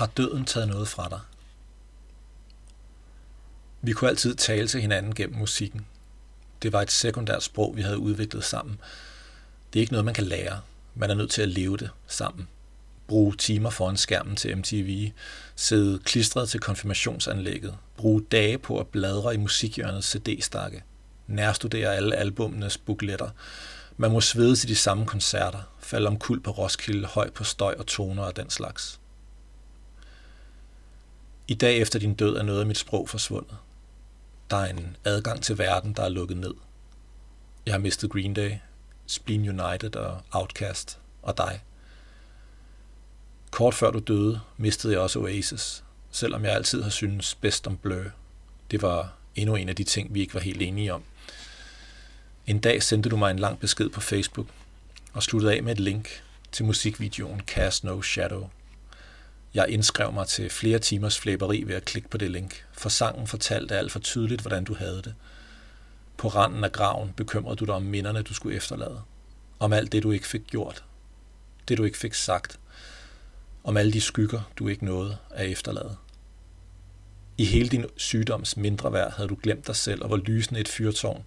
har døden taget noget fra dig? Vi kunne altid tale til hinanden gennem musikken. Det var et sekundært sprog, vi havde udviklet sammen. Det er ikke noget, man kan lære. Man er nødt til at leve det sammen. Bruge timer foran skærmen til MTV. Sidde klistret til konfirmationsanlægget. Bruge dage på at bladre i musikhjørnets CD-stakke. Nærstudere alle albummenes bukletter. Man må svede til de samme koncerter. Falde omkuld på Roskilde, høj på støj og toner og den slags. I dag efter din død er noget af mit sprog forsvundet. Der er en adgang til verden, der er lukket ned. Jeg har mistet Green Day, Spleen United og Outcast og dig. Kort før du døde, mistede jeg også Oasis, selvom jeg altid har syntes bedst om Blur. Det var endnu en af de ting, vi ikke var helt enige om. En dag sendte du mig en lang besked på Facebook og sluttede af med et link til musikvideoen Cast No Shadow. Jeg indskrev mig til flere timers flæberi ved at klikke på det link, for sangen fortalte alt for tydeligt, hvordan du havde det. På randen af graven bekymrede du dig om minderne, du skulle efterlade. Om alt det, du ikke fik gjort. Det, du ikke fik sagt. Om alle de skygger, du ikke nåede at efterlade. I hele din sygdoms mindre værd havde du glemt dig selv og var lysende et fyrtårn,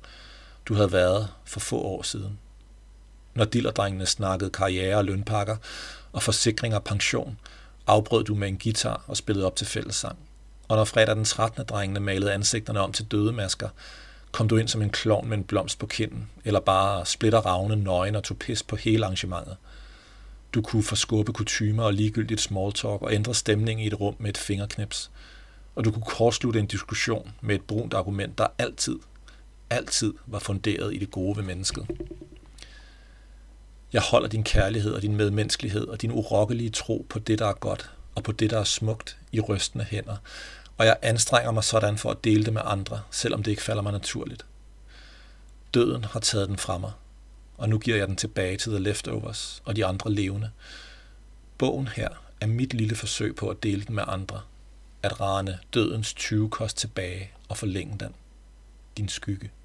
du havde været for få år siden. Når dillerdrengene snakkede karriere og lønpakker og forsikring og pension, afbrød du med en guitar og spillede op til fællessang. Og når fredag den 13. drengene malede ansigterne om til dødemasker, kom du ind som en klovn med en blomst på kinden, eller bare splitter ravne nøgen og tog pis på hele arrangementet. Du kunne forskubbe kutymer og ligegyldigt smalltalk og ændre stemningen i et rum med et fingerknips. Og du kunne kortslutte en diskussion med et brunt argument, der altid var funderet i det gode ved mennesket. Jeg holder din kærlighed og din medmenneskelighed og din urokkelige tro på det, der er godt og på det, der er smukt i rystende hænder. Og jeg anstrenger mig sådan for at dele det med andre, selvom det ikke falder mig naturligt. Døden har taget den fra mig, og nu giver jeg den tilbage til The Leftovers og de andre levende. Bogen her er mit lille forsøg på at dele den med andre. At rane dødens 20 kost tilbage og forlænge den. Din skygge.